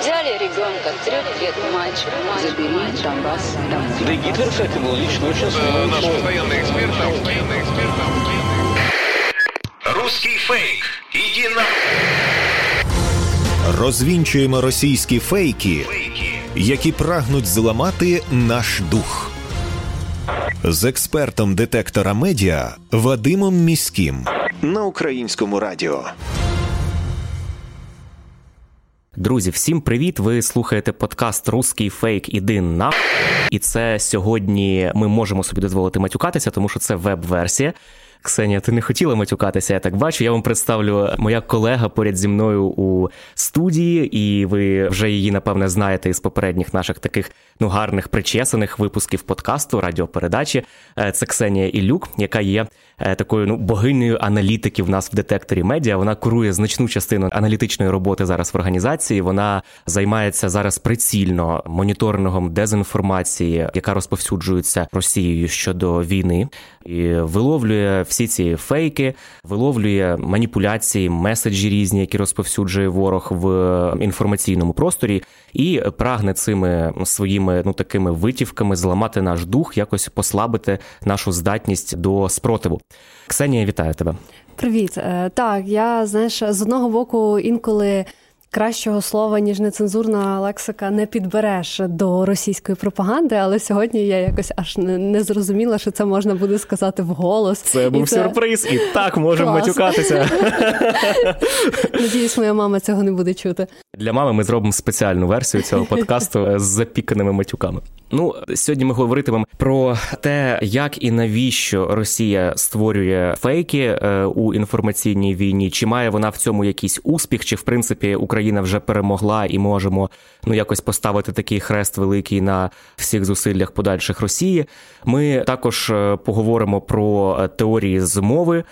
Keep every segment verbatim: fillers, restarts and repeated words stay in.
Взяли ребенка, трех лет мальчик, забери Донбасс. Да и Гитлер, кстати, был лично очень сложный. Наш постоянный эксперт, постоянный эксперт. Русский фейк. Іди на... Розвінчуємо російські фейки, які прагнуть зламати наш дух. З експертом детектора медіа Вадимом Міським на Українському радіо. Друзі, всім привіт! Ви слухаєте подкаст «Русський фейк. Іди на...» І це сьогодні ми можемо собі дозволити матюкатися, тому що це веб-версія. Ксенія, ти не хотіла матюкатися, я так бачу. Я вам представлю, моя колега поряд зі мною у студії, і ви вже її, напевне, знаєте із попередніх наших таких, ну, гарних, причесаних випусків подкасту, радіопередачі. Це Ксенія Ілюк, яка є такою, ну, богинею аналітики в нас в детекторі медіа. Вона курує значну частину аналітичної роботи зараз в організації. Вона займається зараз прицільно моніторингом дезінформації, яка розповсюджується Росією щодо війни, і виловлює всі ці фейки, виловлює маніпуляції, меседжі різні, які розповсюджує ворог в інформаційному просторі, і прагне цими своїми, ну, такими витівками зламати наш дух, якось послабити нашу здатність до спротиву. Ксенія, вітаю тебе. Привіт. Так, я, знаєш, з одного боку інколи кращого слова, ніж нецензурна лексика, не підбереш до російської пропаганди, але сьогодні я якось аж не зрозуміла, що це можна буде сказати вголос. Це був це... сюрприз, і так можемо матюкатися. Надіюсь, моя мама цього не буде чути. Для мами ми зробимо спеціальну версію цього подкасту з запіканими матюками. Ну, сьогодні ми говоритимемо про те, як і навіщо Росія створює фейки у інформаційній війні, чи має вона в цьому якийсь успіх, чи, в принципі, Україна вже перемогла і можемо, ну, якось поставити такий хрест великий на всіх зусиллях подальших Росії. Ми також поговоримо про теорії змови,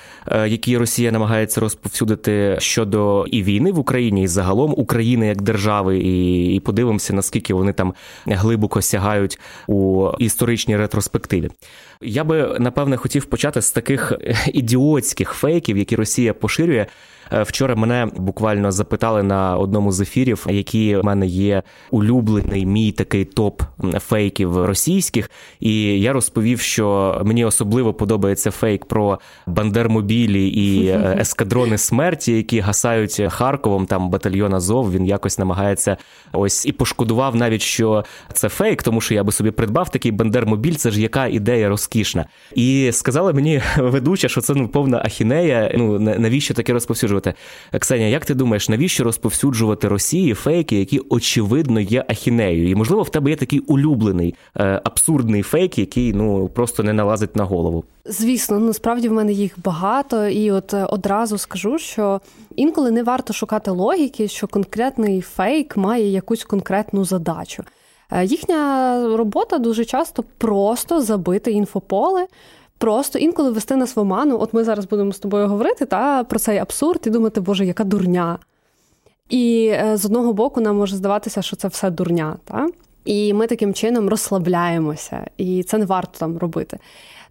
які Росія намагається розповсюдити щодо і війни в Україні, і загалом України як держави, і, і подивимося, наскільки вони там глибоко сягають у історичній ретроспективі. Я би, напевне, хотів почати з таких ідіотських фейків, які Росія поширює. Вчора мене буквально запитали на одному з ефірів, який в мене є улюблений мій такий топ фейків російських. І я розповів, що мені особливо подобається фейк про бандермобілі і ескадрони смерті, які гасають Харковом, там батальйон Азов, він якось намагається ось і пошкодував навіть, що це фейк, тому що я би собі придбав такий бандермобіль, це ж яка ідея розкішна. І сказала мені ведуча, що це, ну, повна ахінея, ну, навіщо таке розповсюджувати? Ксенія, як ти думаєш, навіщо розповсюджувати Росії фейки, які, очевидно, є ахінеєю? І, можливо, в тебе є такий улюблений, е, абсурдний фейк, який, ну, просто не налазить на голову? Звісно, ну, справді в мене їх багато. І от одразу скажу, що інколи не варто шукати логіки, що конкретний фейк має якусь конкретну задачу. Їхня робота дуже часто просто забити інфополе, просто інколи вести нас в оману. От ми зараз будемо з тобою говорити та про цей абсурд і думати, боже, яка дурня. І з одного боку нам може здаватися, що це все дурня. Та? І ми таким чином розслабляємося. І це не варто там робити.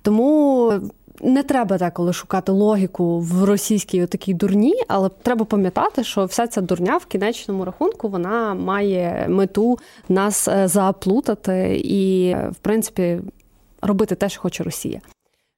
Тому не треба деколи шукати логіку в російській отакій дурні, але треба пам'ятати, що вся ця дурня в кінечному рахунку, вона має мету нас заплутати і, в принципі, робити те, що хоче Росія.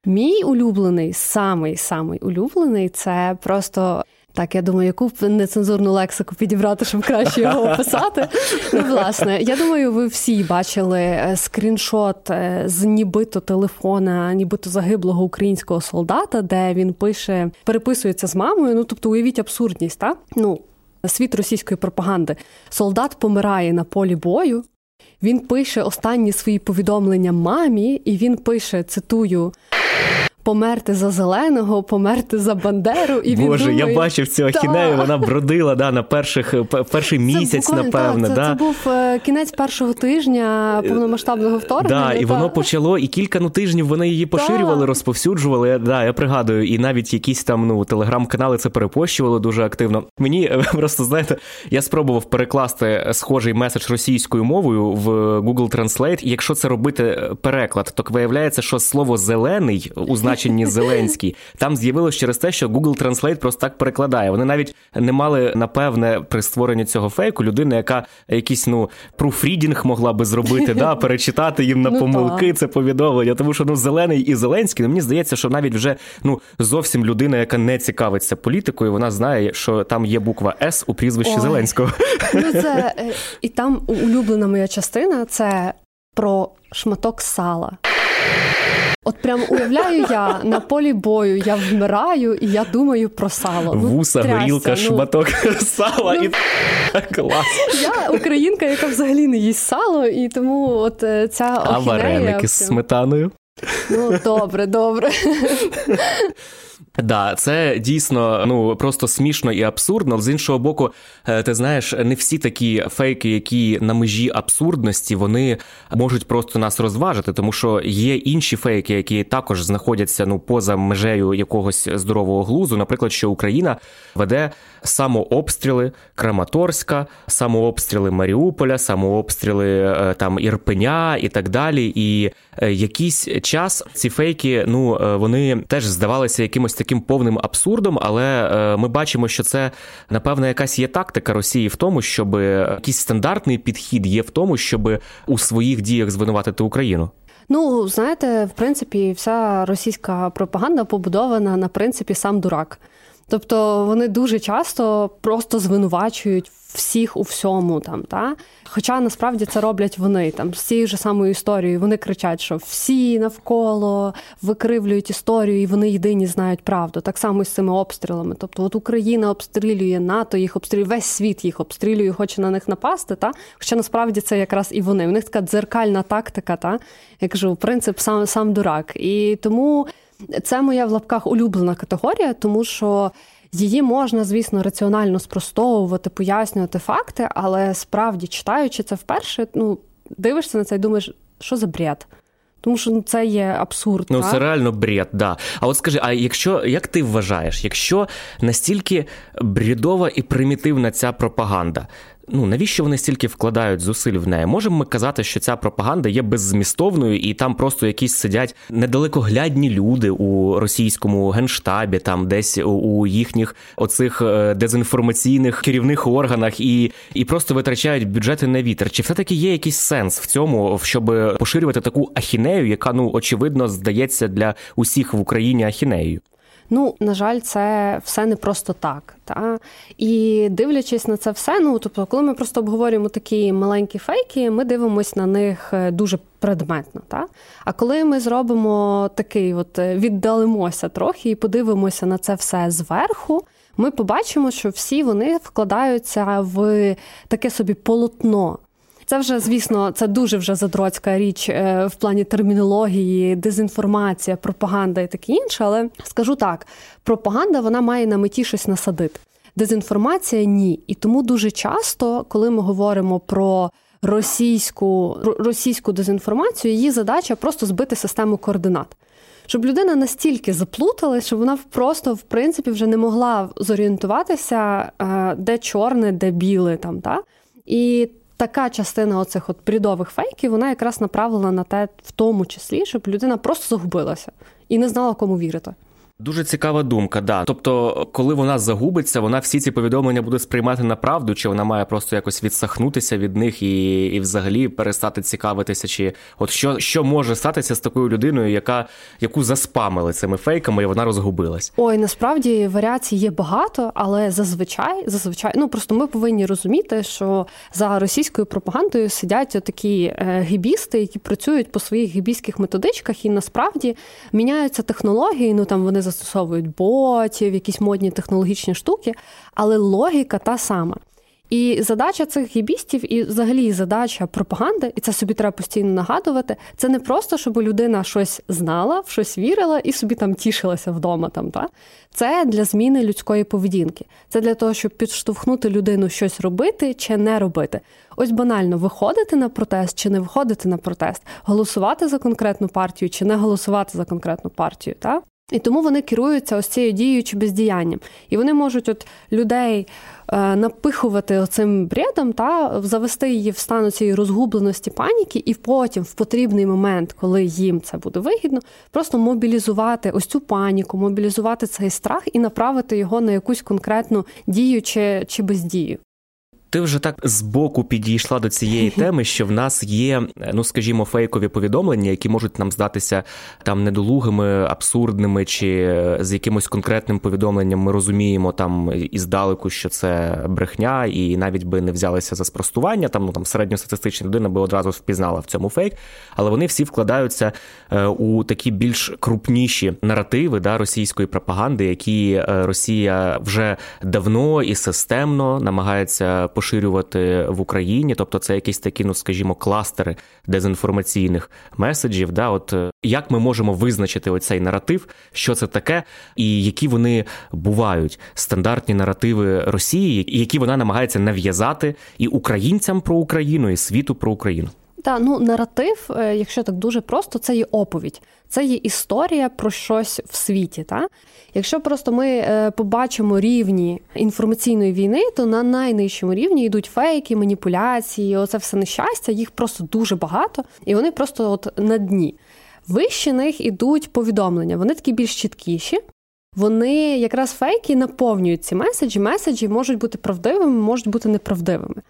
Мій улюблений, самий-самий улюблений, це просто, так, я думаю, яку нецензурну лексику підібрати, щоб краще його описати. Ну, власне, я думаю, ви всі бачили скріншот з нібито телефона, нібито загиблого українського солдата, де він пише, переписується з мамою, ну, тобто, уявіть абсурдність, так? Ну, світ російської пропаганди. Солдат помирає на полі бою, він пише останні свої повідомлення мамі, і він пише, цитую, померти за Зеленого, померти за Бандеру. І він Боже, думає, я бачив цю ахінею, вона бродила, да, на перших, перший місяць, це, напевно. Та, да. це, це був кінець першого тижня повномасштабного вторгнення. Да, і та... воно почало, і кілька, ну, тижнів вони її поширювали, та. розповсюджували. Да, я пригадую, і навіть якісь там, ну, телеграм-канали це перепощували дуже активно. Мені просто, знаєте, я спробував перекласти схожий меседж російською мовою в Google Translate, і якщо це робити переклад, то виявляється, що слово «зелений» у позначенні Зеленський, там з'явилось через те, що Google Translate просто так перекладає. Вони навіть не мали, напевне, при створенні цього фейку людини, яка якийсь, ну, пруфрідінг могла би зробити, да, перечитати їм на помилки це повідомлення. Тому що, ну, Зелений і Зеленський, ну, мені здається, що навіть вже, ну, зовсім людина, яка не цікавиться політикою, вона знає, що там є буква «С» у прізвищі Ой. Зеленського. Ну, це... І там улюблена моя частина – це про шматок сала. От прям уявляю я на полі бою, я вмираю і я думаю про сало. Ну, вуса, трясся, горілка, ну, шматок сала ну, і клас. Я українка, яка взагалі не їсть сало, і тому от ця охінея. А вареники з сметаною? Ну, добре, добре. Да, це дійсно, ну, просто смішно і абсурдно. З іншого боку, ти знаєш, не всі такі фейки, які на межі абсурдності, вони можуть просто нас розважити, тому що є інші фейки, які також знаходяться, ну, поза межею якогось здорового глузу. Наприклад, що Україна веде самообстріли Краматорська, самообстріли Маріуполя, самообстріли там Ірпеня і так далі. І якийсь час ці фейки, ну, вони теж здавалися якимось таким повним абсурдом, але ми бачимо, що це, напевно, якась є тактика Росії в тому, щоб якийсь стандартний підхід є в тому, щоб у своїх діях звинуватити Україну. Ну, знаєте, в принципі, вся російська пропаганда побудована на принципі «сам дурак». Тобто вони дуже часто просто звинувачують всіх у всьому там, та? Хоча насправді це роблять вони там з цією ж самою історією. Вони кричать, що всі навколо викривлюють історію, і вони єдині знають правду. Так само з цими обстрілами. Тобто, от Україна обстрілює, НАТО їх обстрілює, весь світ їх обстрілює, хоче на них напасти. Та? Хоча насправді це якраз і вони. У них така дзеркальна тактика, та? Я кажу, принцип сам, сам дурак. І тому це моя в лапках улюблена категорія, тому що її можна, звісно, раціонально спростовувати, пояснювати факти, але справді, читаючи це вперше, ну, дивишся на це і думаєш, що за бред? Тому що, ну, це є абсурд. Ну, так? Це реально бред, да. А от скажи, а якщо, як ти вважаєш, якщо настільки бредова і примітивна ця пропаганда, ну, навіщо вони стільки вкладають зусиль в неї? Можемо ми казати, що ця пропаганда є беззмістовною, і там просто якісь сидять недалекоглядні люди у російському генштабі, там десь у їхніх оцих дезінформаційних керівних органах, і, і просто витрачають бюджети на вітер? Чи все-таки є якийсь сенс в цьому, щоб поширювати таку ахінею, яка, ну, очевидно, здається для усіх в Україні ахінеєю? Ну, на жаль, це все не просто так. Та? І дивлячись на це все, ну, тобто, коли ми просто обговорюємо такі маленькі фейки, ми дивимося на них дуже предметно. Та? А коли ми зробимо такий, от віддалимося трохи і подивимося на це все зверху, ми побачимо, що всі вони вкладаються в таке собі полотно. Це вже, звісно, це дуже вже задроцька річ в плані термінології, дезінформація, пропаганда і таке інше, але скажу так, пропаганда, вона має на меті щось насадити. Дезінформація – ні. І тому дуже часто, коли ми говоримо про російську, російську дезінформацію, її задача – просто збити систему координат. Щоб людина настільки заплуталась, щоб вона просто, в принципі, вже не могла зорієнтуватися, де чорне, де біле, там, та? І така частина оцих от бредових фейків, вона якраз направлена на те, в тому числі, щоб людина просто загубилася і не знала, кому вірити. Дуже цікава думка, да. Тобто, коли вона загубиться, вона всі ці повідомлення буде сприймати на правду, чи вона має просто якось відсахнутися від них і, і взагалі перестати цікавитися, чи от що, що може статися з такою людиною, яка, яку заспамили цими фейками, і вона розгубилась? Ой, насправді варіацій є багато, але зазвичай, зазвичай, ну, просто ми повинні розуміти, що за російською пропагандою сидять отакі гібісти, які працюють по своїх гібістських методичках, і насправді міняються технології, ну, там вони застосовують ботів, якісь модні технологічні штуки, але логіка та сама. І задача цих гібістів, і взагалі задача пропаганди, і це собі треба постійно нагадувати, це не просто, щоб людина щось знала, в щось вірила і собі там тішилася вдома. Там, та? Це для зміни людської поведінки. Це для того, щоб підштовхнути людину щось робити чи не робити. Ось банально, виходити на протест чи не виходити на протест, голосувати за конкретну партію чи не голосувати за конкретну партію, так? І тому вони керуються ось цією дією чи бездіянням. І вони можуть от людей е, напихувати цим бредом, та завести її в стан цієї розгубленості, паніки, і потім, в потрібний момент, коли їм це буде вигідно, просто мобілізувати ось цю паніку, мобілізувати цей страх і направити його на якусь конкретну дію чи, чи бездію. Ти вже так збоку підійшла до цієї теми, що в нас є, ну, скажімо, фейкові повідомлення, які можуть нам здатися там недолугими, абсурдними, чи з якимось конкретним повідомленням ми розуміємо там іздалеку, що це брехня, і навіть би не взялися за спростування, там, ну, там середньостатистична людина би одразу впізнала в цьому фейк, але вони всі вкладаються у такі більш крупніші наративи, да, російської пропаганди, які Росія вже давно і системно намагається поширювати в Україні, тобто це якісь такі, ну, скажімо, кластери дезінформаційних меседжів, да, от як ми можемо визначити оцей наратив, що це таке, і які вони бувають, стандартні наративи Росії, які вона намагається нав'язати і українцям про Україну, і світу про Україну. Та, ну, наратив, якщо так дуже просто, це є оповідь. Це є історія про щось в світі. Та? Якщо просто ми побачимо рівні інформаційної війни, то на найнижчому рівні йдуть фейки, маніпуляції, оце все нещастя, їх просто дуже багато, і вони просто от на дні. Вище них йдуть повідомлення, вони такі більш чіткіші. Вони якраз фейки наповнюють ці меседжі, меседжі можуть бути правдивими, можуть бути неправдивими.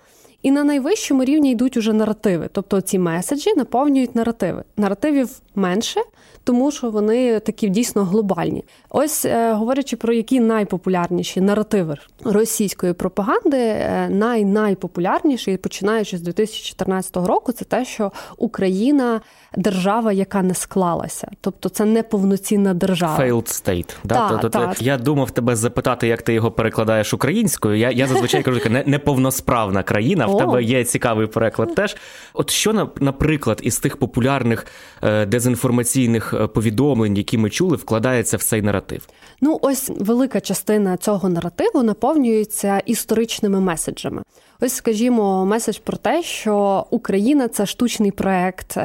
І на найвищому рівні йдуть уже наративи. Тобто ці меседжі наповнюють наративи. Наративів менше, тому що вони такі дійсно глобальні. Ось, говорячи про які найпопулярніші наративи російської пропаганди, най-найпопулярніші, починаючи з дві тисячі чотирнадцятого року, це те, що Україна – держава, яка не склалася. Тобто це неповноцінна держава. Failed state. Да? Та, та, та. Я думав тебе запитати, як ти його перекладаєш українською. Я, я зазвичай кажу, така неповносправна країна. В тебе є цікавий переклад теж. От що, наприклад, із тих популярних дезінформаційних повідомлень, які ми чули, вкладається в цей наратив? Ну, ось велика частина цього наративу наповнюється історичними меседжами. Ось, скажімо, меседж про те, що Україна – це штучний проект,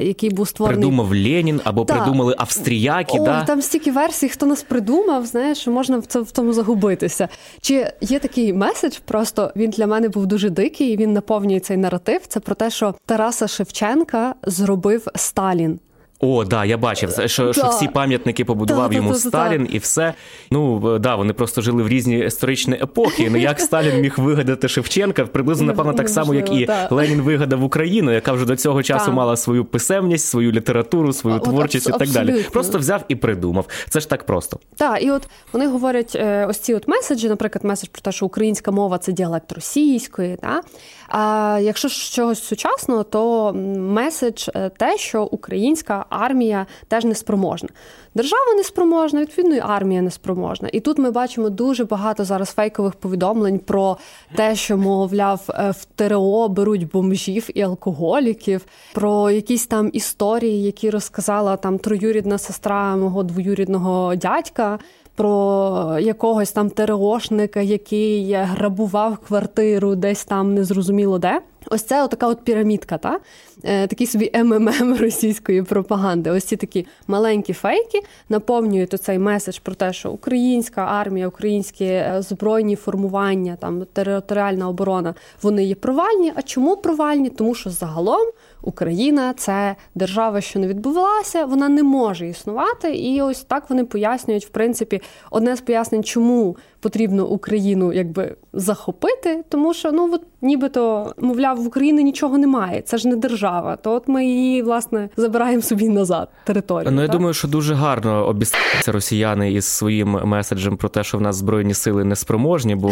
який був створений... Придумав Ленін, або да. придумали австріяки. О, да? Там стільки версій, хто нас придумав, знаєш, можна в цьому, в тому загубитися. Чи є такий меседж, просто він для мене був дуже дикий, і він наповнює цей наратив, це про те, що Тараса Шевченка зробив Сталін. О, да, я бачив, що, да. що всі пам'ятники побудував да, йому да, Сталін да. і все. Ну, да, вони просто жили в різні історичні епохи. Ну, як Сталін міг вигадати Шевченка? Приблизно, напевно, так само, як і Ленін вигадав Україну, яка вже до цього часу да. мала свою писемність, свою літературу, свою от, творчість абс- і так абсолютно. Далі. Просто взяв і придумав. Це ж так просто. Так, і от вони говорять ось ці от меседжі, наприклад, меседж про те, що українська мова – це діалект російської, так? А якщо ж чогось сучасного, то меседж те, що українська армія теж неспроможна. Держава неспроможна, відповідно, і армія неспроможна. І тут ми бачимо дуже багато зараз фейкових повідомлень про те, що, мовляв, в ТРО беруть бомжів і алкоголіків, про якісь там історії, які розказала там троюрідна сестра мого двоюрідного дядька, про якогось там ТРОшника, який грабував квартиру десь там незрозуміло де. Ось це отака от пірамідка, та? Е, такий собі ем ем ем російської пропаганди. Ось ці такі маленькі фейки наповнюють оцей меседж про те, що українська армія, українські збройні формування, там, територіальна оборона, вони є провальні. А чому провальні? Тому що загалом Україна – це держава, що не відбувалася, вона не може існувати. І ось так вони пояснюють, в принципі, одне з пояснень, чому потрібно Україну якби захопити, тому що, ну, от нібито, мовляв, в Україні нічого немає, це ж не держава, то от ми її, власне, забираємо собі назад, територію. Ну, так? Я думаю, що дуже гарно обіцяються росіяни із своїм меседжем про те, що в нас збройні сили неспроможні, бо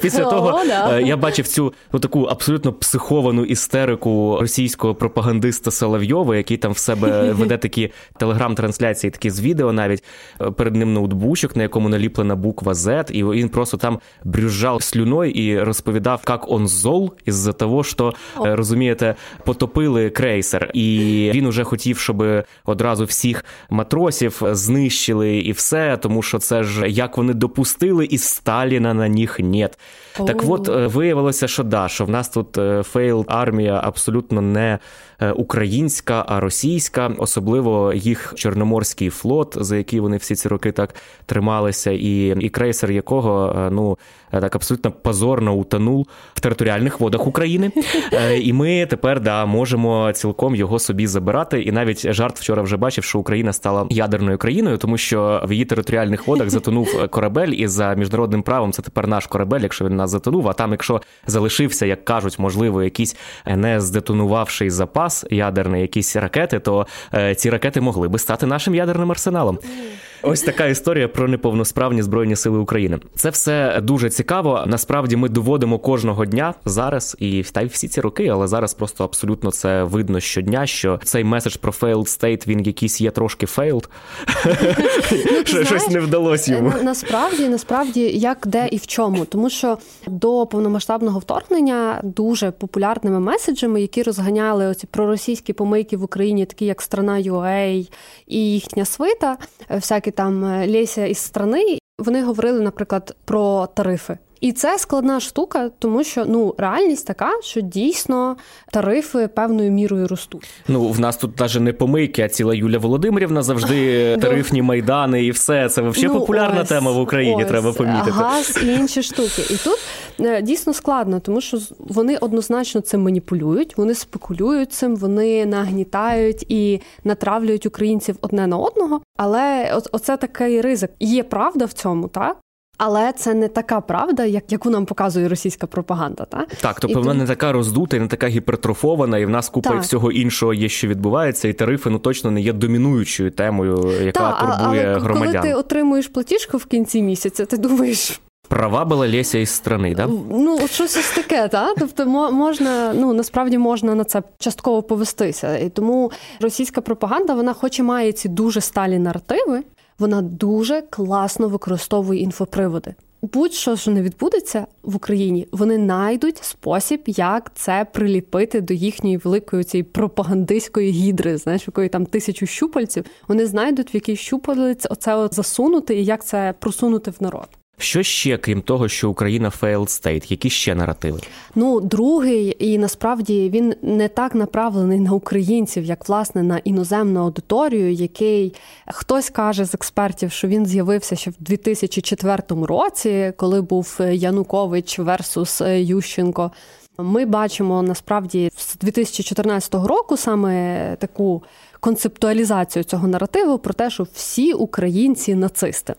після того я бачив цю таку абсолютно психовану істерику російського пропагандиста Соловйова, який там в себе веде такі телеграм-трансляції, такі з відео навіть, перед ним ноутбучок, на якому наліплена буква «З». газет, и он просто там брюзжал слюной и рассказывал, как он зол из-за того, что, розумієте, потопили крейсер. І він уже хотів, щоб одразу всіх матросів знищили і все, тому що це ж, як вони допустили, і Сталіна на них нет. Oh. Так от, виявилося, що да, що в нас тут фейл армія абсолютно не українська, а російська, особливо їх Чорноморський флот, за який вони всі ці роки так трималися, і, і крейсер якого, ну, так абсолютно позорно утонув в територіальних водах України. І ми тепер, да, можемо цілком його собі забирати. І навіть жарт вчора вже бачив, що Україна стала ядерною країною, тому що в її територіальних водах затонув корабель, і за міжнародним правом це тепер наш корабель, якщо він нас затонув, а там, якщо залишився, як кажуть, можливо, якийсь не здетонувавший запас ядерний, якісь ракети, то е, ці ракети могли би стати нашим ядерним арсеналом. Ось така історія про неповносправні Збройні Сили України. Це все дуже цікаво. Насправді ми доводимо кожного дня зараз, і та й всі ці роки, але зараз просто абсолютно це видно щодня, що цей меседж про failed state, він якийсь є трошки failed. Щось не вдалося йому. Насправді, насправді, як, де і в чому. Тому що до повномасштабного вторгнення дуже популярними меседжами, які розганяли оці проросійські помийки в Україні, такі як страна точка ю а і їхня свита, всякі там Леся із страни, вони говорили, наприклад, про тарифи. І це складна штука, тому що, ну, реальність така, що дійсно тарифи певною мірою ростуть. Ну, в нас тут навіть не помийки, а ціла Юля Володимирівна завжди тарифні майдани і все. Це взагалі ну, популярна ось, тема в Україні, ось, треба помітити. Газ і інші штуки. І тут дійсно складно, тому що вони однозначно цим маніпулюють, вони спекулюють цим, вони нагнітають і натравлюють українців одне на одного. Але оце такий ризик. Є правда в цьому, так? Але це не така правда, як, яку нам показує російська пропаганда. Та? Так, тобто і вона тут... не така роздута, не така гіпертрофована, і в нас купа так. всього іншого є, що відбувається, і тарифи, ну, точно не є домінуючою темою, яка так, турбує але, громадян. Так, але коли ти отримуєш платіжку в кінці місяця, ти думаєш... Права була Леся із страни, да? Ну, от щось ось таке, так? Тобто можна, ну, насправді можна на це частково повестися. І тому російська пропаганда, вона хоч і має ці дуже сталі наративи, вона дуже класно використовує інфоприводи. Будь-що, що не відбудеться в Україні, вони знайдуть спосіб, як це приліпити до їхньої великої цієї пропагандистської гідри, знаєш, якої там тисячу щупальців. Вони знайдуть, в який щупалець оце от засунути і як це просунути в народ. Що ще, крім того, що Україна failed state? Які ще наративи? Ну, другий, і насправді він не так направлений на українців, як, власне, на іноземну аудиторію, який хтось каже з експертів, що він з'явився ще в дві тисячі четвертому році, коли був Янукович версус Ющенко. Ми бачимо, насправді, з дві тисячі чотирнадцятого року саме таку концептуалізацію цього наративу про те, що всі українці нацисти.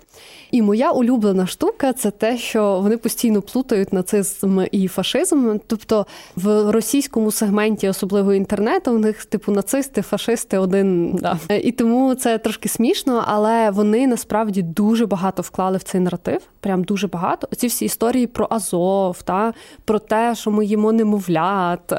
І моя улюблена штука – це те, що вони постійно плутають нацизм і фашизм. Тобто в російському сегменті, особливо інтернету, у них, типу, нацисти, фашисти один. Да. І тому це трошки смішно, але вони, насправді, дуже багато вклали в цей наратив. Прям дуже багато. Оці всі історії про Азов, та? Про те, що ми їмо немовлят,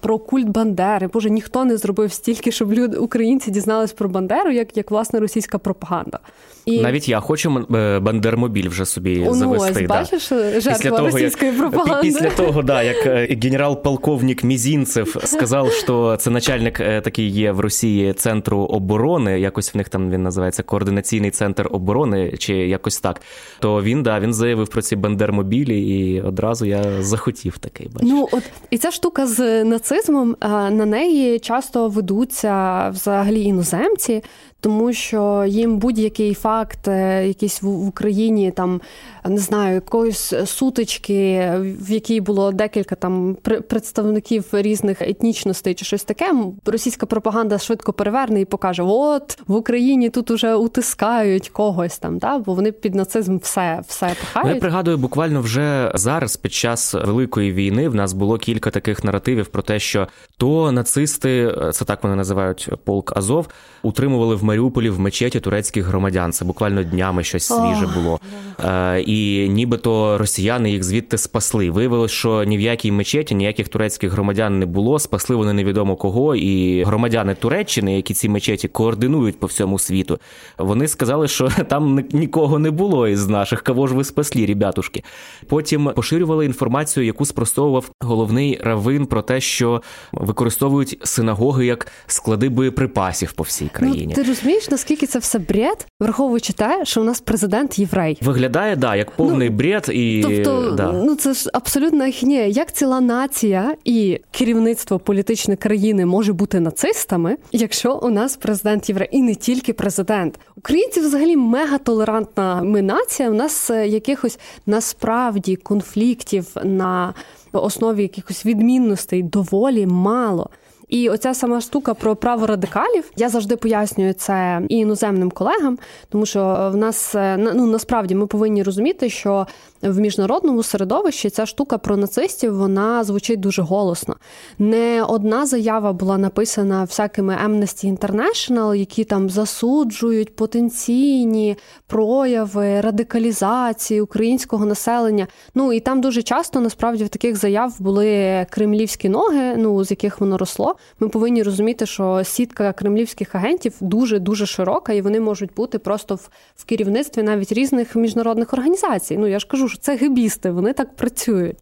про культ Бандери. Боже, ніхто не зробив стільки, щоб люди українці Українці дізнались про Бандеру, як, як власне, російська пропаганда. І... Навіть я хочу Бандермобіль вже собі О, завести. Ось, да. Бачиш, жертва після того, російської як... пропаганди. Після того, да, як генерал-полковник Мізінцев сказав, що це начальник такий є в Росії центру оборони, якось в них там він називається координаційний центр оборони, чи якось так, то він, да, він заявив про ці Бандермобілі, і одразу я захотів такий, бачиш. Ну, от, і ця штука з нацизмом, на неї часто ведуться взагалі іноземці, тому що їм будь-який факт якийсь в Україні, там, не знаю, якоїсь сутички, в якій було декілька там представників різних етнічностей чи щось таке, російська пропаганда швидко переверне і покаже, от, в Україні тут уже утискають когось там, да? Бо вони під нацизм все, все пихають. Я пригадую, буквально вже зараз, під час Великої війни, в нас було кілька таких наративів про те, що то нацисти, це так вони називають полк Азов, утримували в Маріуполі Маріуполі в мечеті турецьких громадян. Це буквально днями щось свіже було. Е, і нібито росіяни їх звідти спасли. Виявилось, що ні в якій мечеті ніяких турецьких громадян не було. Спасли вони невідомо кого. І громадяни Туреччини, які ці мечеті координують по всьому світу, вони сказали, що там нікого не було із наших. Кого ж ви спасли, ребятушки? Потім поширювали інформацію, яку спростовував головний раввин про те, що використовують синагоги як склади боєприпасів по всій країні. Ну, ти розумієш, наскільки це все бред, враховуючи те, що у нас президент єврей. Виглядає, да, як повний ну, бред. І... Тобто, да. ну це ж абсолютно ахінея. Як ціла нація і керівництво політичної країни може бути нацистами, якщо у нас президент єврей, і не тільки президент. Українці взагалі мегатолерантна ми нація. У нас якихось насправді конфліктів на основі якихось відмінностей доволі мало. І оця сама штука про праворадикалів, я завжди пояснюю це і іноземним колегам, тому що в нас, ну, насправді, ми повинні розуміти, що в міжнародному середовищі ця штука про нацистів, вона звучить дуже голосно. Не одна заява була написана всякими Amnesty International, які там засуджують потенційні прояви радикалізації українського населення. Ну, і там дуже часто, насправді, в таких заяв були кремлівські ноги, ну, з яких воно росло. Ми повинні розуміти, що сітка кремлівських агентів дуже-дуже широка, і вони можуть бути просто в, в керівництві навіть різних міжнародних організацій. Ну, я ж кажу, що це гебісти, вони так працюють.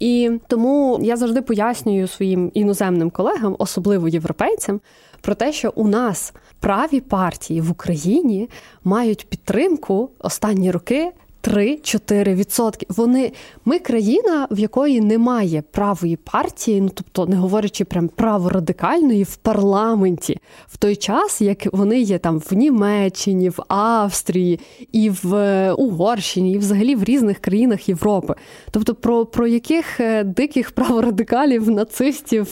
І тому я завжди пояснюю своїм іноземним колегам, особливо європейцям, про те, що у нас праві партії в Україні мають підтримку останні роки три-чотири відсотки. Вони, ми країна, в якої немає правої партії, ну тобто, не говорячи прям праворадикальної, в парламенті. В той час, як вони є там в Німеччині, в Австрії, і в Угорщині, і взагалі в різних країнах Європи. Тобто, про, про яких диких праворадикалів, нацистів,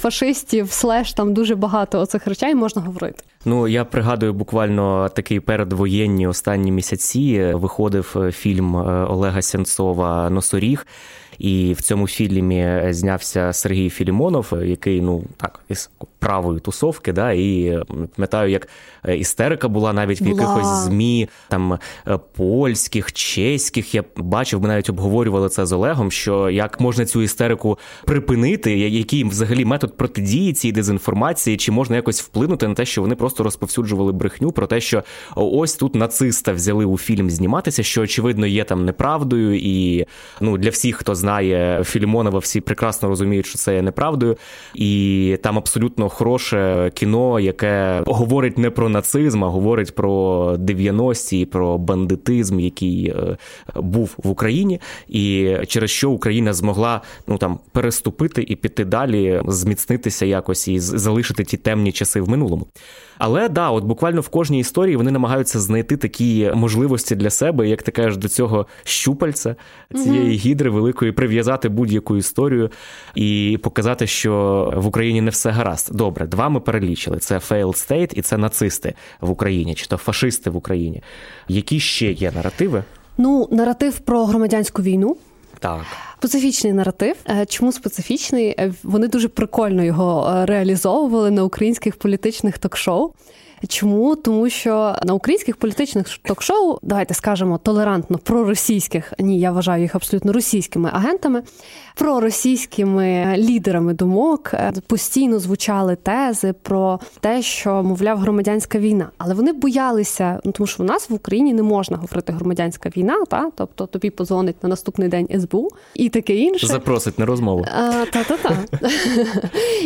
фашистів, слеш, там дуже багато оцих речей можна говорити. Ну, я пригадую, буквально такі передвоєнні останні місяці виходив фільм Олега Сенцова «Носоріг». І в цьому фільмі знявся Сергій Філімонов, який, ну, так, із правої тусовки, да, і пам'ятаю, як істерика була навіть в якихось ЗМІ, там, польських, чеських. Я бачив, ми навіть обговорювали це з Олегом, що як можна цю істерику припинити, який взагалі метод протидії цій дезінформації, чи можна якось вплинути на те, що вони просто розповсюджували брехню про те, що ось тут нациста взяли у фільм зніматися, що, очевидно, є там неправдою, і, ну, для всіх, хто знає Філімонова, всі прекрасно розуміють, що це є неправдою. І там абсолютно хороше кіно, яке говорить не про нацизм, а говорить про дев'яності, про бандитизм, який був в Україні, і через що Україна змогла, ну, там, переступити і піти далі, зміцнитися якось і залишити ті темні часи в минулому. Але, да, от буквально в кожній історії вони намагаються знайти такі можливості для себе, як ти кажеш, до цього щупальця, цієї гідри великої, прив'язати будь-яку історію і показати, що в Україні не все гаразд. Добре, два ми перелічили. Це failed state і це нацисти в Україні, чи то фашисти в Україні. Які ще є наративи? Ну, наратив про громадянську війну. Так. Специфічний наратив. Чому специфічний? Вони дуже прикольно його реалізовували на українських політичних ток-шоу. Чому? Тому що на українських політичних ток-шоу, давайте скажемо толерантно, проросійських, ні, я вважаю їх абсолютно російськими агентами, проросійськими лідерами думок постійно звучали тези про те, що, мовляв, громадянська війна. Але вони боялися, ну, тому що в нас в Україні не можна говорити громадянська війна, та? Тобто тобі подзвонить на наступний день ес бе у і таке інше. Запросить на розмову. А, та-та-та.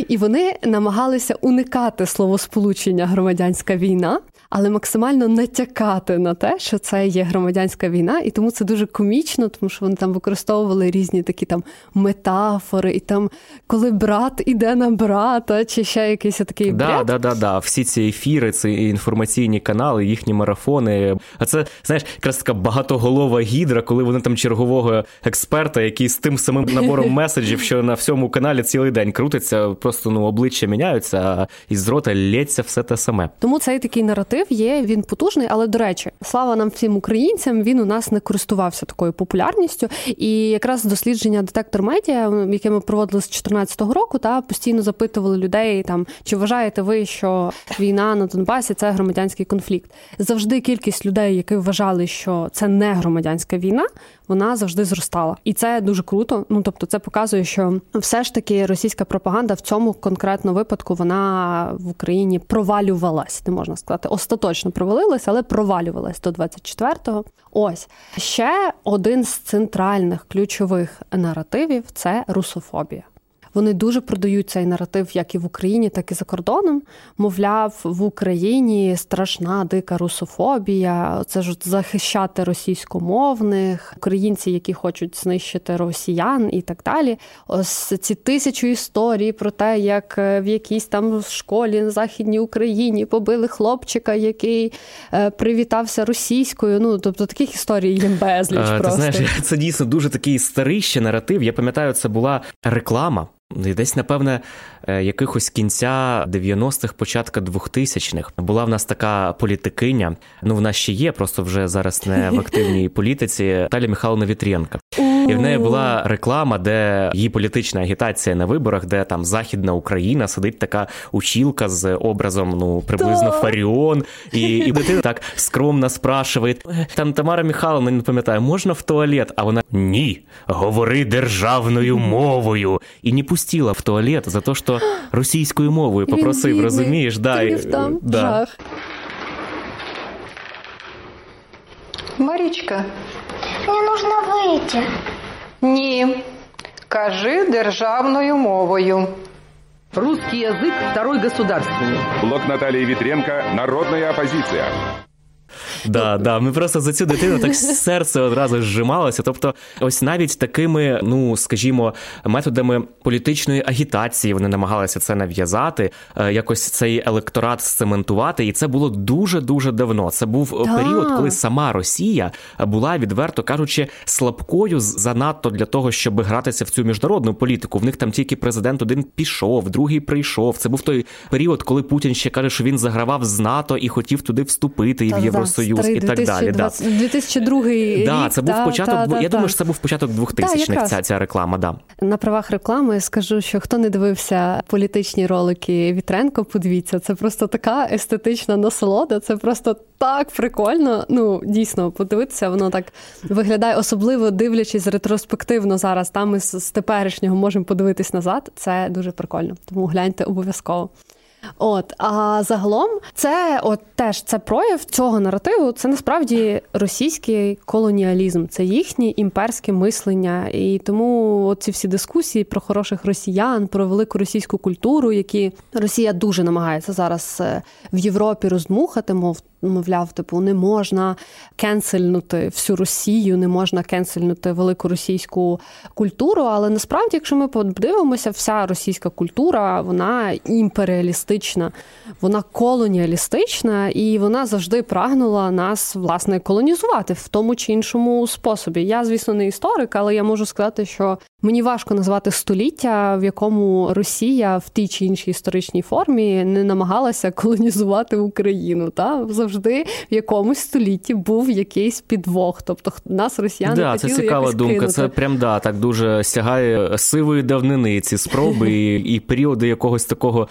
І вони намагалися уникати словосполучення громадянська війна, але максимально натякати на те, що це є громадянська війна, і тому це дуже комічно, тому що вони там використовували різні такі там метафори, і там коли брат іде на брата, чи ще якийсь такий бред. Да, да, да, да. Всі ці ефіри, ці інформаційні канали, їхні марафони. А це, знаєш, якраз така багатоголова гідра, коли вони там чергового експерта, який з тим самим набором меседжів, що на всьому каналі цілий день крутиться, просто, ну, обличчя міняються, а із рота лється все те саме. Тому Тому цей такий наратив є, він потужний, але, до речі, слава нам всім українцям, він у нас не користувався такою популярністю. І якраз дослідження детектор медіа, яке ми проводили з дві тисячі чотирнадцятого року, та постійно запитували людей, там, чи вважаєте ви, що війна на Донбасі – це громадянський конфлікт. Завжди кількість людей, які вважали, що це не громадянська війна, вона завжди зростала. І це дуже круто. Ну, тобто це показує, що все ж таки російська пропаганда в цьому конкретно випадку, вона в Україні провалювалась, не можна сказати, остаточно провалилась, але провалювалась до двадцять четвертого. Ось. Ще один з центральних ключових наративів – це русофобія. Вони дуже продають цей наратив як і в Україні, так і за кордоном. Мовляв, в Україні страшна дика русофобія, це ж захищати російськомовних, українці, які хочуть знищити росіян і так далі. Ось ці тисячі історій про те, як в якійсь там школі на Західній Україні побили хлопчика, який привітався російською. Ну, тобто таких історій є безліч просто. Ти знаєш, це дійсно дуже такий старий ще наратив. Я пам'ятаю, це була реклама. Десь, напевне, якихось кінця дев'яностих, початка двохтисячних. Була в нас така політикиня, ну вона ще є, просто вже зараз не в активній політиці, Наталія Михайлівна Вітренко. І в неї була реклама, де її політична агітація на виборах, де там Західна Україна, сидить така училка з образом, ну, приблизно Фаріон, і, і дитина так скромно спрашиває, там Тамара Михайлівна, не пам'ятаю, можна в туалет? А вона, ні, говори державною мовою. І не пустила в туалет за те, що російською мовою попросив, розумієш? Да, і, там, да. Жах. Марічка, мені нужно вийти. Ні. Кажи державною мовою. Русский язык второй государственный. Блок Наталії Вітренко «Народна опозиція». Да, да, ми просто за цю дитину так серце одразу зжималося. Тобто, ось навіть такими, ну, скажімо, методами політичної агітації вони намагалися це нав'язати, якось цей електорат сцементувати, і це було дуже-дуже давно. Це був да. період, коли сама Росія була, відверто кажучи, слабкою занадто для того, щоб гратися в цю міжнародну політику. В них там тільки президент один пішов, другий прийшов. Це був той період, коли Путін ще каже, що він загравав з НАТО і хотів туди вступити, і в Євросоюз старий, і так далі. Да. дві тисячі другий рік. Да, це був та, початок, та, та, я та. думаю, що це був початок двохтисячних, та, ця, ця реклама. Да. На правах реклами скажу, що хто не дивився політичні ролики Вітренко, подивіться, це просто така естетична насолода, це просто так прикольно. Ну, дійсно, подивитися, воно так виглядає, особливо дивлячись ретроспективно зараз, там ми з теперішнього можемо подивитись назад, це дуже прикольно, тому гляньте обов'язково. От, а загалом це от теж це прояв цього наративу, це насправді російський колоніалізм, це їхнє імперське мислення. І тому ці всі дискусії про хороших росіян, про велику російську культуру, які Росія дуже намагається зараз в Європі роздмухати, мов мовляв, типу, не можна кенсельнути всю Росію, не можна кенсельнути велику російську культуру, але насправді, якщо ми подивимося, вся російська культура, вона імперіалістична, вона колоніалістична, і вона завжди прагнула нас, власне, колонізувати в тому чи іншому способі. Я, звісно, не історик, але я можу сказати, що мені важко назвати століття, в якому Росія в тій чи іншій історичній формі не намагалася колонізувати Україну, та? Завжди в якомусь столітті був якийсь підвох. Тобто нас росіяни да, хотіли якось кинути. Це цікава думка. Кинути. Це прям, да, так дуже сягає сивої давнини ці спроби і, і періоди якогось такого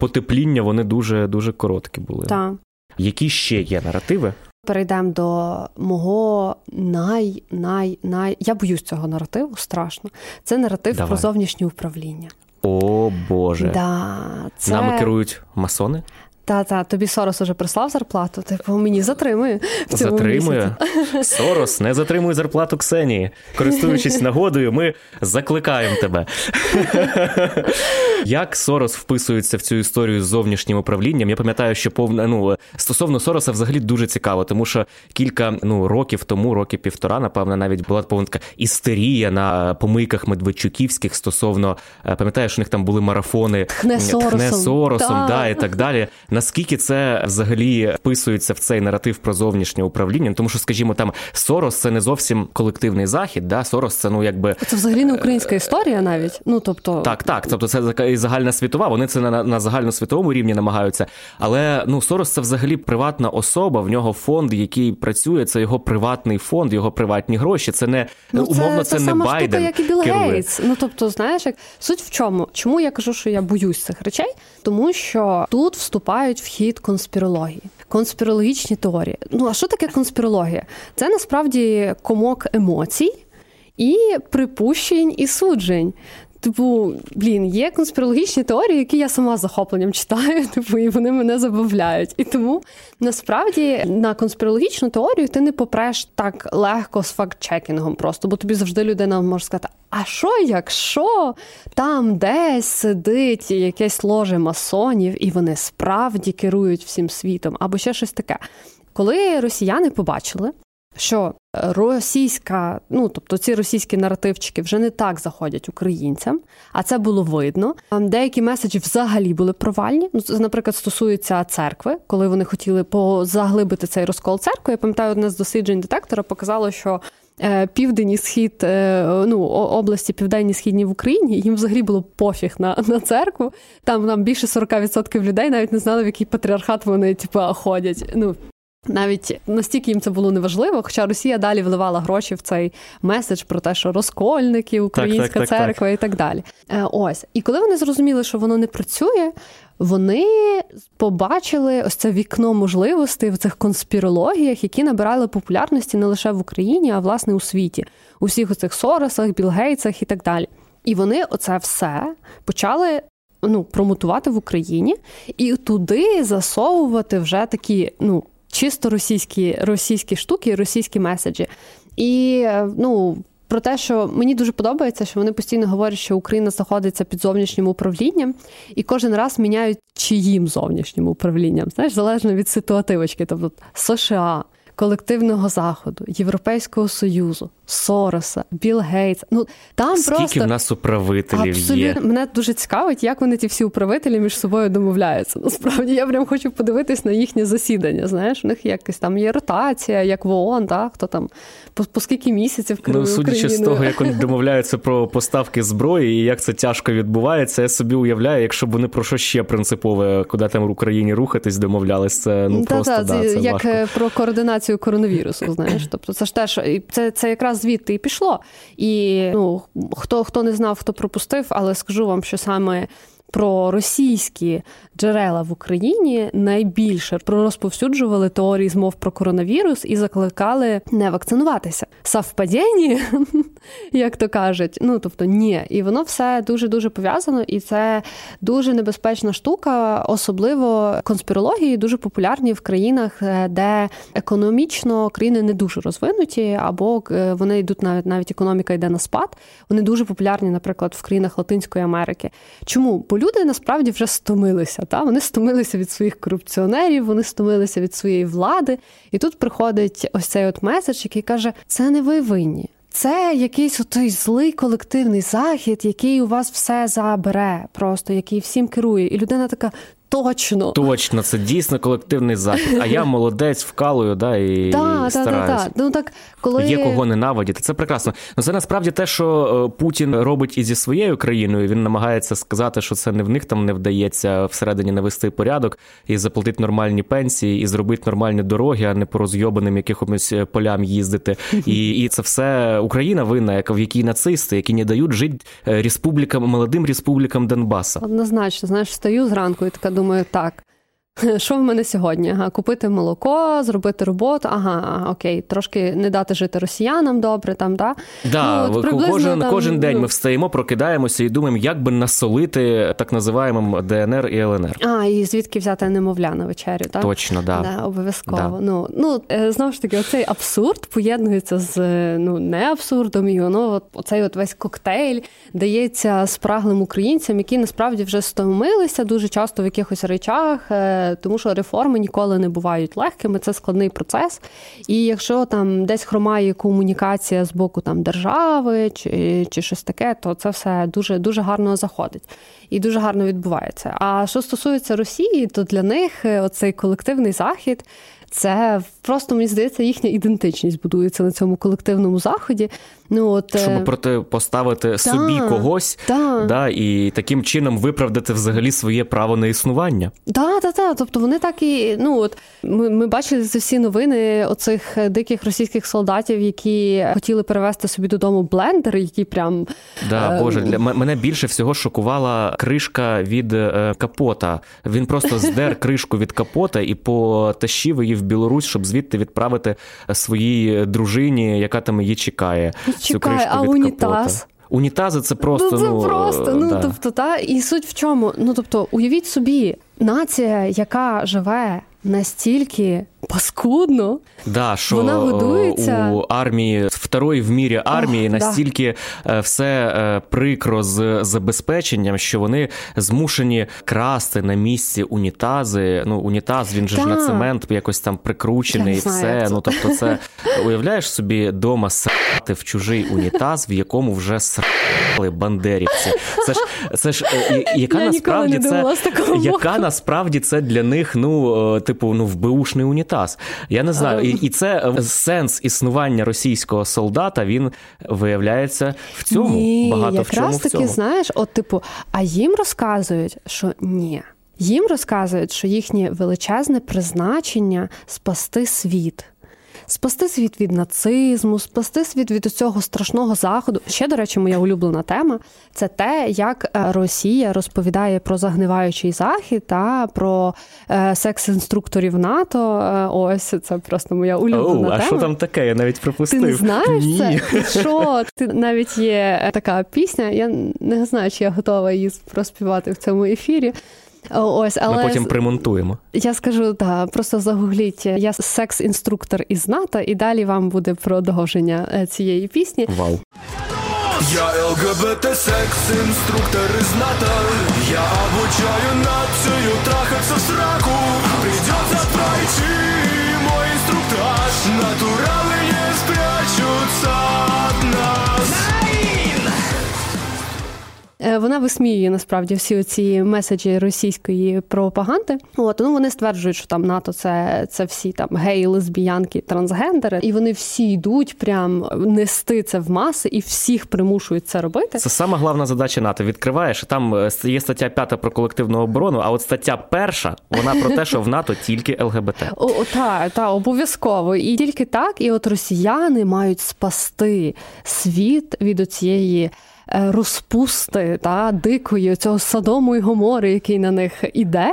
потепління, вони дуже-дуже короткі були. Так. Які ще є наративи? Перейдемо до мого най-най-най... Я боюсь цього наративу, страшно. Це наратив Давай. Про зовнішнє управління. О, Боже. Да, це... Нами керують масони? Та-та, тобі Сорос уже прислав зарплату, типу, мені затримує в цьому Затримує? Місяці. Сорос не затримує зарплату Ксенії. Користуючись нагодою, ми закликаємо тебе. Як Сорос вписується в цю історію з зовнішнім управлінням? Я пам'ятаю, що повна, ну, стосовно Сороса взагалі дуже цікаво, тому що кілька ну, років тому, роки півтора, напевно, навіть була повна така істерія на помийках медведчуківських стосовно, пам'ятаєш, у них там були марафони «Тхне Соросом», «Тхне Соросом», да. Да, і так далі. Наскільки це взагалі вписується в цей наратив про зовнішнє управління? Тому що, скажімо, там Сорос – це не зовсім колективний захід, да? Сорос – це, ну, якби... Це взагалі не українська історія навіть, ну, тобто... Так, так, тобто це і загальна світова, вони це на, на загальносвітовому рівні намагаються, але, ну, Сорос – це взагалі приватна особа, в нього фонд, який працює, це його приватний фонд, його приватні гроші, це не, ну, це, умовно, це, це не Байден штука, як і Білл Гейтс. Ну, тобто, знаєш, як... суть в чому? Чому я кажу, що я боюсь цих речей? Тому що тут вступають в хід конспірології, конспірологічні теорії. Ну, а що таке конспірологія? Це, насправді, комок емоцій і припущень і суджень. Типу, блін, є конспірологічні теорії, які я сама з захопленням читаю, типу, і вони мене забавляють. І тому, насправді, на конспірологічну теорію ти не попреш так легко з факт-чекінгом просто, бо тобі завжди людина може сказати, а що якщо там десь сидить якесь ложе масонів, і вони справді керують всім світом, або ще щось таке. Коли росіяни побачили, що російська, ну, тобто ці російські наративчики вже не так заходять українцям, а це було видно. Деякі меседжі взагалі були провальні. Ну, це, наприклад, стосується церкви, коли вони хотіли позаглибити цей розкол церкви. Я пам'ятаю, одне з досліджень детектора показало, що південь і схід, ну, області південні східні в Україні, їм взагалі було пофіг на, на церкву. Там, там більше сорок відсотків людей навіть не знали, в який патріархат вони, типу, ходять. Ну, навіть настільки їм це було неважливо, хоча Росія далі вливала гроші в цей меседж про те, що розкольники, українська так, так, так, церква так. і так далі. Ось. І коли вони зрозуміли, що воно не працює, вони побачили ось це вікно можливостей в цих конспірологіях, які набирали популярності не лише в Україні, а, власне, у світі. У всіх оцих Соросах, Білл Гейтсах і так далі. І вони оце все почали... ну, промотувати в Україні і туди засовувати вже такі, ну, чисто російські, російські штуки, російські меседжі. І, ну, про те, що мені дуже подобається, що вони постійно говорять, що Україна знаходиться під зовнішнім управлінням, і кожен раз міняють чиїм зовнішнім управлінням, знаєш, залежно від ситуативочки, тобто США, колективного заходу, Європейського Союзу, Сороса, Білл Гейтс. Ну, там скільки просто... в нас управителів абсолютно... є. Мене дуже цікавить, як вони ті всі управителі між собою домовляються. Насправді, я прям хочу подивитись на їхнє засідання, знаєш, у них якась там є ротація, як в ООН, да? Хто там, по, по скільки місяців керує Україною. Ну, судячи Україною. З того, як вони домовляються про поставки зброї і як це тяжко відбувається, я собі уявляю, якщо б вони про що ще принципове, куди там в Україні рухатись, домовлялися, ну, да, просто, да, да, це як важко. Про координацію коронавірусу, знаєш, тобто це ж теж, це, це якраз звідти і пішло. І, ну, хто, хто не знав, хто пропустив, але скажу вам, що саме про російські джерела в Україні найбільше розповсюджували теорії змов про коронавірус і закликали не вакцинуватися. Совпадіння, як то кажуть, ну, тобто, ні. І воно все дуже-дуже пов'язано, і це дуже небезпечна штука, особливо конспірології дуже популярні в країнах, де економічно країни не дуже розвинуті, або вони йдуть, навіть, навіть економіка йде на спад. Вони дуже популярні, наприклад, в країнах Латинської Америки. Чому? Бо люди насправді вже стомилися, та? Вони стомилися від своїх корупціонерів, вони стомилися від своєї влади. І тут приходить ось цей от меседж, який каже, це не ви винні. Це якийсь той злий колективний захід, який у вас все забере, просто який всім керує. І людина така, точно. Точно, це дійсно колективний захід. А я молодець, вкалую, да, і, да, і стараюсь. Да, да, да. Ну, так, коли... Є кого ненавидіти. Це прекрасно. Ну, це насправді те, що Путін робить і зі своєю країною. Він намагається сказати, що це не в них там не вдається всередині навести порядок і заплатити нормальні пенсії, і зробити нормальні дороги, а не по розйобаним якихось полям їздити. І, і це все Україна винна, в якій нацисти, які не дають жити республікам, молодим республікам Донбаса. Однозначно. Знаєш, встаю зранку і така думаю, Думаю, так, що в мене сьогодні? Ага, купити молоко, зробити роботу, ага, окей, трошки не дати жити росіянам добре, там, да? Да, ну, кожен, там, кожен день ну... ми встаємо, прокидаємося і думаємо, як би насолити так називаємо ДНР і ЛНР. А, і звідки взяти немовля на вечерю, так? Точно, да. Да, обов'язково. Да. Ну, ну, знову ж таки, оцей абсурд поєднується з ну, не абсурдом, і воно, оцей от весь коктейль дається спраглим українцям, які насправді вже стомилися дуже часто в якихось речах, тому що реформи ніколи не бувають легкими, це складний процес. І якщо там десь хромає комунікація з боку там держави чи, чи щось таке, то це все дуже, дуже гарно заходить і дуже гарно відбувається. А що стосується Росії, то для них оцей колективний захід, це просто, мені здається, їхня ідентичність будується на цьому колективному заході. Ну, от, щоб протипоставити та, собі когось та. Да, і таким чином виправдати взагалі своє право на існування. Так, так, так. Тобто вони так і... Ну, от, ми, ми бачили за всі новини оцих диких російських солдатів, які хотіли перевезти собі додому блендер, які прям... Да, е... Боже, для мене більше всього шокувала кришка від е, капота. Він просто здер кришку від капота і потащив її в Білорусь, щоб звідти відправити своїй дружині, яка там її чекає. Чекає, а унітаз? Унітази це просто... Ну, це ну, просто, ну, да. тобто, та, і суть в чому? Ну, тобто, уявіть собі, нація, яка живе настільки паскудно, да, що вона годується у армії, второї в мірі армії, Ох, настільки да. все прикро з забезпеченням, що вони змушені красти на місці унітази. Ну, унітаз, він же да. ж на цемент якось там прикручений, і все. Ну, тобто це, уявляєш собі, дома срати в чужий унітаз, в якому вже срали бандерівці. Це ж, це ж яка Я насправді це, яка насправді це для них, ну, типу, ну, ВБУшний унітаз. Я не знаю. І, і це сенс існування російського солдата, він виявляється в цьому. Ні, багато в чому в цьому. Таки, знаєш, от типу, а їм розказують, що ні. Їм розказують, що їхнє величезне призначення – спасти світ. Спасти світ від нацизму, спасти світ від цього страшного заходу. Ще, до речі, моя улюблена тема – це те, як Росія розповідає про загниваючий Захід та про секс-інструкторів НАТО. Ось, це просто моя улюблена О, тема. А що там таке? Я навіть пропустив. Ти не знаєш Ні. це? Що? Ти навіть є така пісня, я не знаю, чи я готова її проспівати в цьому ефірі. Ось, але ми потім примонтуємо. Я скажу, так, просто загугліть. Я секс-інструктор із НАТО, і далі вам буде продовження цієї пісні. Вау. Я ЛГБТ секс-інструктор із НАТО. Я обучаю націю трахаться в сраку. Придется пройти мой інструктаж. Натурали не спрячуться от нас. Вона висміює, насправді, всі ці меседжі російської пропаганди. От, ну, вони стверджують, що там НАТО – це, це всі там геї, лесбіянки, трансгендери. І вони всі йдуть прям нести це в маси і всіх примушують це робити. Це сама головна задача НАТО. Відкриваєш, там є стаття п'ята про колективну оборону, а от стаття перша, вона про те, що в НАТО тільки ЛГБТ. Так, та, обов'язково. І тільки так, і от росіяни мають спасти світ від оцієї розпусти, та, дикої, цього Содому і Гомори, який на них іде.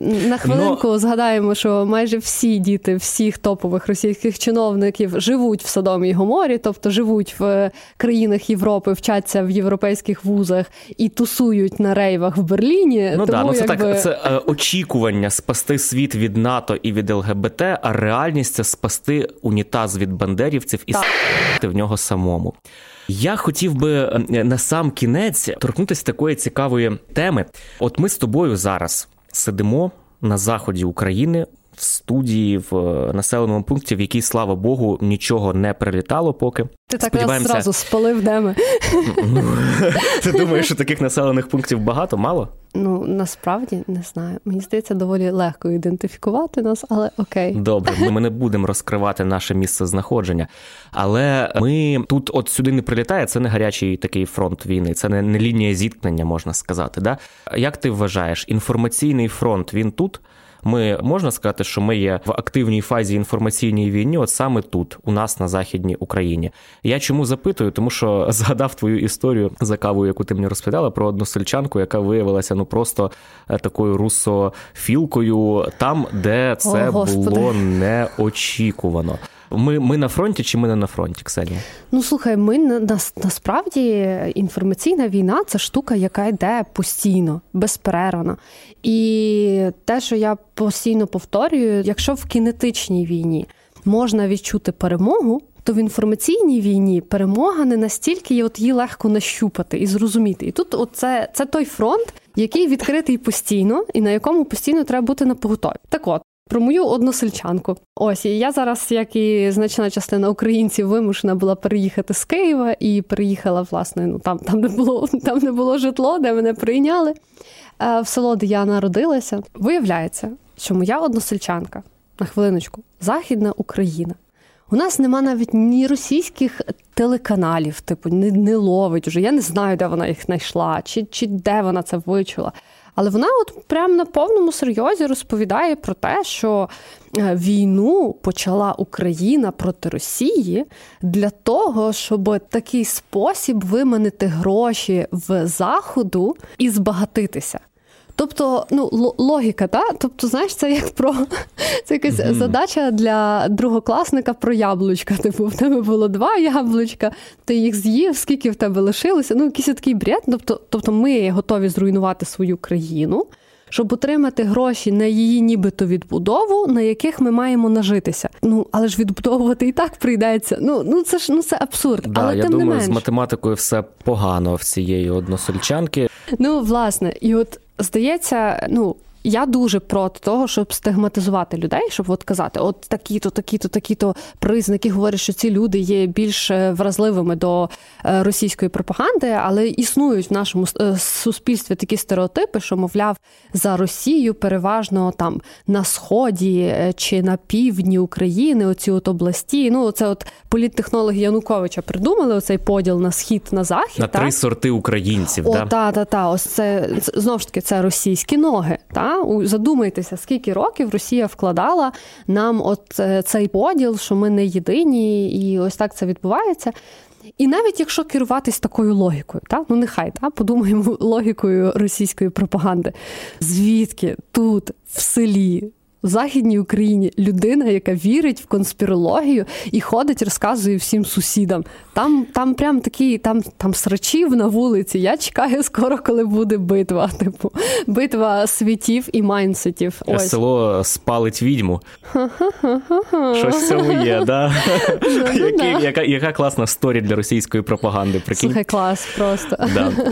На хвилинку Но... згадаємо, що майже всі діти всіх топових російських чиновників живуть в Содомі і Гоморі, тобто живуть в країнах Європи, вчаться в європейських вузах і тусують на рейвах в Берліні. Ну так, ну це якби... так, це е, очікування спасти світ від НАТО і від ЛГБТ, а реальність – це спасти унітаз від бандерівців і спасти в нього самому. Я хотів би на сам кінець торкнутися такої цікавої теми. От ми з тобою зараз сидимо на заході України, в студії, в населеному пункті, в якій, слава Богу, нічого не прилітало поки. Ти так нас зразу спалив, де ми? Ти думаєш, що таких населених пунктів багато, мало? Ну, насправді, не знаю. Мені здається, доволі легко ідентифікувати нас, але окей. Добре, ми не будемо розкривати наше місце знаходження. Але ми тут от сюди не прилітає, це не гарячий такий фронт війни, це не, не лінія зіткнення, можна сказати. Да? Як ти вважаєш, інформаційний фронт, він тут? Ми, можна сказати, що ми є в активній фазі інформаційної війни, от саме тут, у нас на Західній Україні. Я чому запитую? Тому що згадав твою історію за кавою, яку ти мені розповідала, про одну сельчанку, яка виявилася ну просто такою русофілкою там, де це О, було неочікувано. Ми, ми на фронті чи ми не на фронті, Ксенія? Ну, слухай, ми на, насправді інформаційна війна – це штука, яка йде постійно, безперервно. І те, що я постійно повторюю, якщо в кінетичній війні можна відчути перемогу, то в інформаційній війні перемога не настільки, от її легко нащупати і зрозуміти. І тут от це, це той фронт, який відкритий постійно і на якому постійно треба бути напоготові. Так от, про мою односельчанку. Ось, я зараз, як і значна частина українців, вимушена була переїхати з Києва і переїхала, власне, ну, там, там, не було, там не було житло, де мене прийняли, в село, де я народилася. Виявляється, що моя односельчанка, на хвилиночку, Західна Україна. У нас нема навіть ні російських телеканалів, типу, не, не ловить уже. Я не знаю, де вона їх знайшла, чи, чи де вона це вичула. Але вона от прям на повному серйозі розповідає про те, що війну почала Україна проти Росії для того, щоб такий спосіб виманити гроші в Заходу і збагатитися. Тобто, ну, л- логіка, та? Тобто, знаєш, це як про це якась mm-hmm. задача для другокласника про яблучка. Типу, в тебе було два яблучка, ти їх з'їв, скільки в тебе лишилося. Ну, якийсь такий бред. Тобто, тобто ми готові зруйнувати свою країну, щоб отримати гроші на її нібито відбудову, на яких ми маємо нажитися. Ну, але ж відбудовувати і так прийдеться. Ну, ну це ж ну це абсурд. Да, але я тим думаю, не менш. З математикою все погано в цієї односельчанки. Ну, власне, і от здається, ну, я дуже проти того, щоб стигматизувати людей, щоб от казати, от такі-то, такі-то, такі-то признаки говорять, що ці люди є більш вразливими до російської пропаганди, але існують в нашому суспільстві такі стереотипи, що, мовляв, за Росію переважно там на сході чи на півдні України, оці от області, ну, це от політтехнологи Януковича придумали оцей поділ на схід, на захід. На та? три сорти українців, так? Та, та, та, ось це, знову ж таки, це російські ноги, так? Задумайтеся, скільки років Росія вкладала нам от цей поділ, що ми не єдині, і ось так це відбувається. І навіть якщо керуватись такою логікою, та? Ну нехай, та? Подумаємо логікою російської пропаганди. Звідки тут, в селі, в Західній Україні людина, яка вірить в конспірологію і ходить, розказує всім сусідам. Там, там прям такі, там, там срачів на вулиці. Я чекаю скоро, коли буде битва. Типу, битва світів і майнсетів. Ось. Село спалить відьму. Щось в цьому є, да? Яка класна сторі для російської пропаганди. Слухай, клас просто.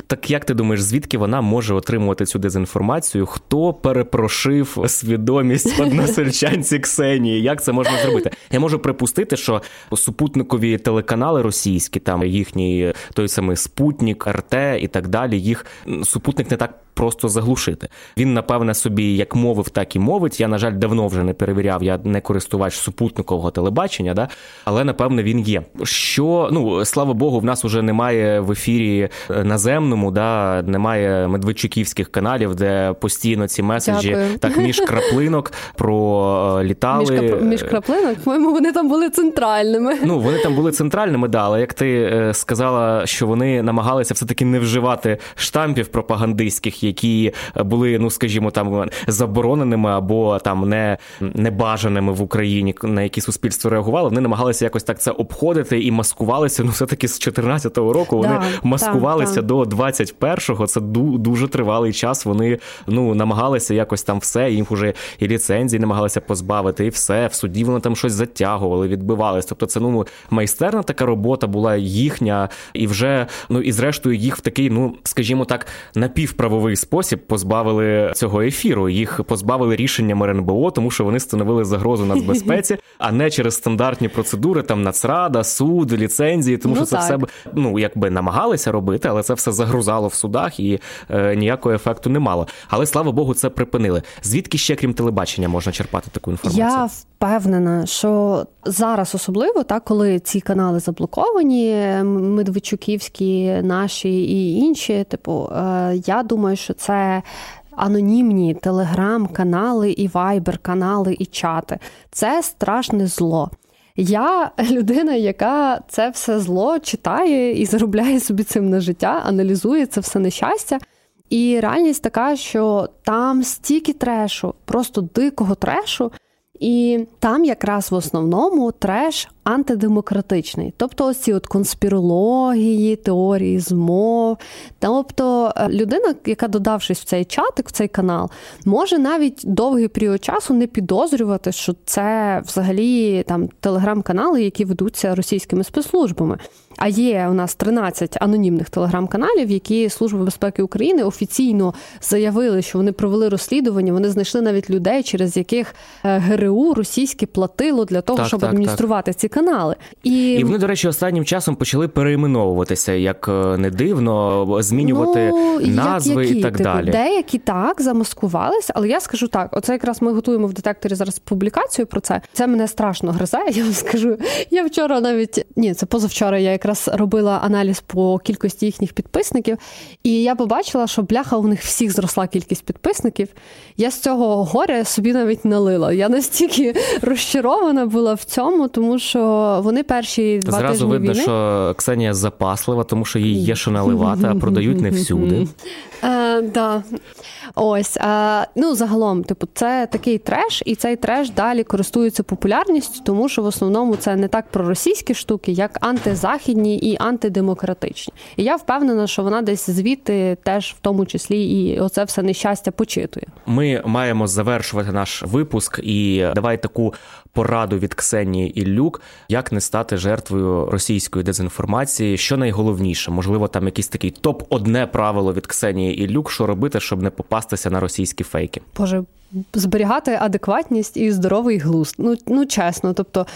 Так як ти думаєш, звідки вона може отримувати цю дезінформацію? Хто перепрошив свідомість односельчанці Ксенії? Як це можна зробити? Я можу припустити, що супутникові телеканали російські, там їхній той самий Спутник, РТ і так далі, їх супутник не так просто заглушити. Він, напевно, собі як мовив, так і мовить. Я, на жаль, давно вже не перевіряв, я не користувач супутникового телебачення, да? Але, напевно, він є. Що, ну, слава Богу, в нас уже немає в ефірі наземному, да? Немає медведчуківських каналів, де постійно ці меседжі Дякую. Так між краплинок пролітали. Між, кап... між краплинок? По-моєму, вони там були центральними. Ну, вони там були центральними, да, але як ти сказала, що вони намагалися все-таки не вживати штампів пропагандистських, які були, ну, скажімо, там забороненими або там не, небажаними в Україні, на які суспільство реагувало, вони намагалися якось так це обходити і маскувалися, ну, все-таки з чотирнадцятого року вони да, маскувалися там, до двадцять першого, це дуже тривалий час, вони, ну, намагалися якось там все, їм вже і ліцензії намагалися позбавити, і все, в суді вони там щось затягували, відбивались, тобто це, ну, майстерна така робота була їхня, і вже, ну, і зрештою їх в такий, ну, скажімо так, напівправовий спосіб позбавили цього ефіру. Їх позбавили рішенням РНБО, тому що вони становили загрозу нацбезпеці, а не через стандартні процедури, там, Нацрада, суд, ліцензії, тому ну, що це так. все, ну, якби намагалися робити, але це все загрузало в судах і е, ніякого ефекту не мало. Але, слава Богу, це припинили. Звідки ще, крім телебачення, можна черпати таку інформацію? Я впевнена, що зараз особливо, так, коли ці канали заблоковані, медведчуківські, наші і інші, типу, е, я думаю, що це анонімні телеграм-канали і вайбер-канали і чати. Це страшне зло. Я людина, яка це все зло читає і заробляє собі цим на життя, аналізує це все нещастя. І реальність така, що там стільки трешу, просто дикого трешу, і там якраз в основному треш антидемократичний. Тобто ось ці от конспірології, теорії змов. Тобто людина, яка, додавшись в цей чатик, в цей канал, може навіть довгий період часу не підозрювати, що це взагалі там телеграм-канали, які ведуться російськими спецслужбами. А є у нас тринадцять анонімних телеграм-каналів, які Служба безпеки України офіційно заявили, що вони провели розслідування, вони знайшли навіть людей, через яких ГРУ російське платило для того, так, щоб так, адмініструвати так. ці канали. І... і вони, до речі, останнім часом почали переіменовуватися, як не дивно, змінювати ну, назви як, які, і так типу, далі. Деякі так, замаскувалися, але я скажу так, оце якраз ми готуємо в детекторі зараз публікацію про це. Це мене страшно гризе, я вам скажу. Я вчора навіть, ні, це позавчора я якраз робила аналіз по кількості їхніх підписників, і я побачила, що бляха у них всіх зросла кількість підписників. Я з цього горя собі навіть налила. Я настільки розчарована була в цьому, тому що вони перші два Зразу тижні видно, війни... що Ксенія запаслива, тому що їй є що наливати, а продають не всюди. Так. Ось. Ну, загалом, типу, це такий треш, і цей треш далі користується популярністю, тому що в основному це не так проросійські штуки, як антизахідні і антидемократичні. І я впевнена, що вона десь звідти теж в тому числі і оце все нещастя почитує. Ми маємо завершувати наш випуск, і давай таку пораду від Ксенії Ілюк, як не стати жертвою російської дезінформації, що найголовніше? Можливо, там якийсь такий топ-одне правило від Ксенії Ілюк, що робити, щоб не попастися на російські фейки? Боже, зберігати адекватність і здоровий глузд. Ну, ну чесно, тобто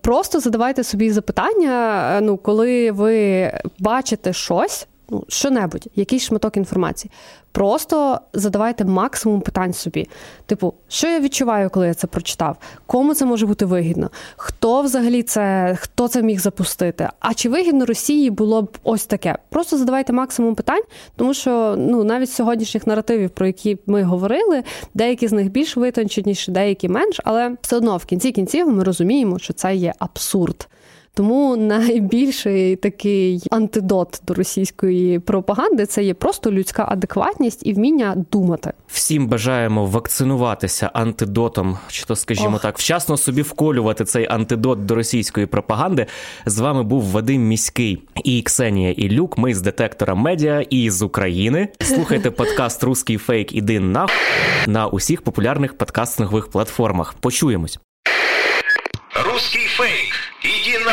просто задавайте собі запитання, ну, коли ви бачите щось, ну, що-небудь, якийсь шматок інформації. Просто задавайте максимум питань собі. Типу, що я відчуваю, коли я це прочитав? Кому це може бути вигідно? Хто взагалі це, хто це міг запустити? А чи вигідно Росії було б ось таке? Просто задавайте максимум питань, тому що ну, навіть з сьогоднішніх наративів, про які ми говорили, деякі з них більш витонченіші, деякі менш, але все одно в кінці кінців ми розуміємо, що це є абсурд. Тому найбільший такий антидот до російської пропаганди – це є просто людська адекватність і вміння думати. Всім бажаємо вакцинуватися антидотом, чи то, скажімо Ох. так, вчасно собі вколювати цей антидот до російської пропаганди. З вами був Вадим Міський і Ксенія Ілюк. Ми з детектора медіа і з України. Слухайте подкаст «Русський фейк. Іди нах...» на усіх популярних подкастингових платформах. Почуємось. «Русський фейк. Іди на...»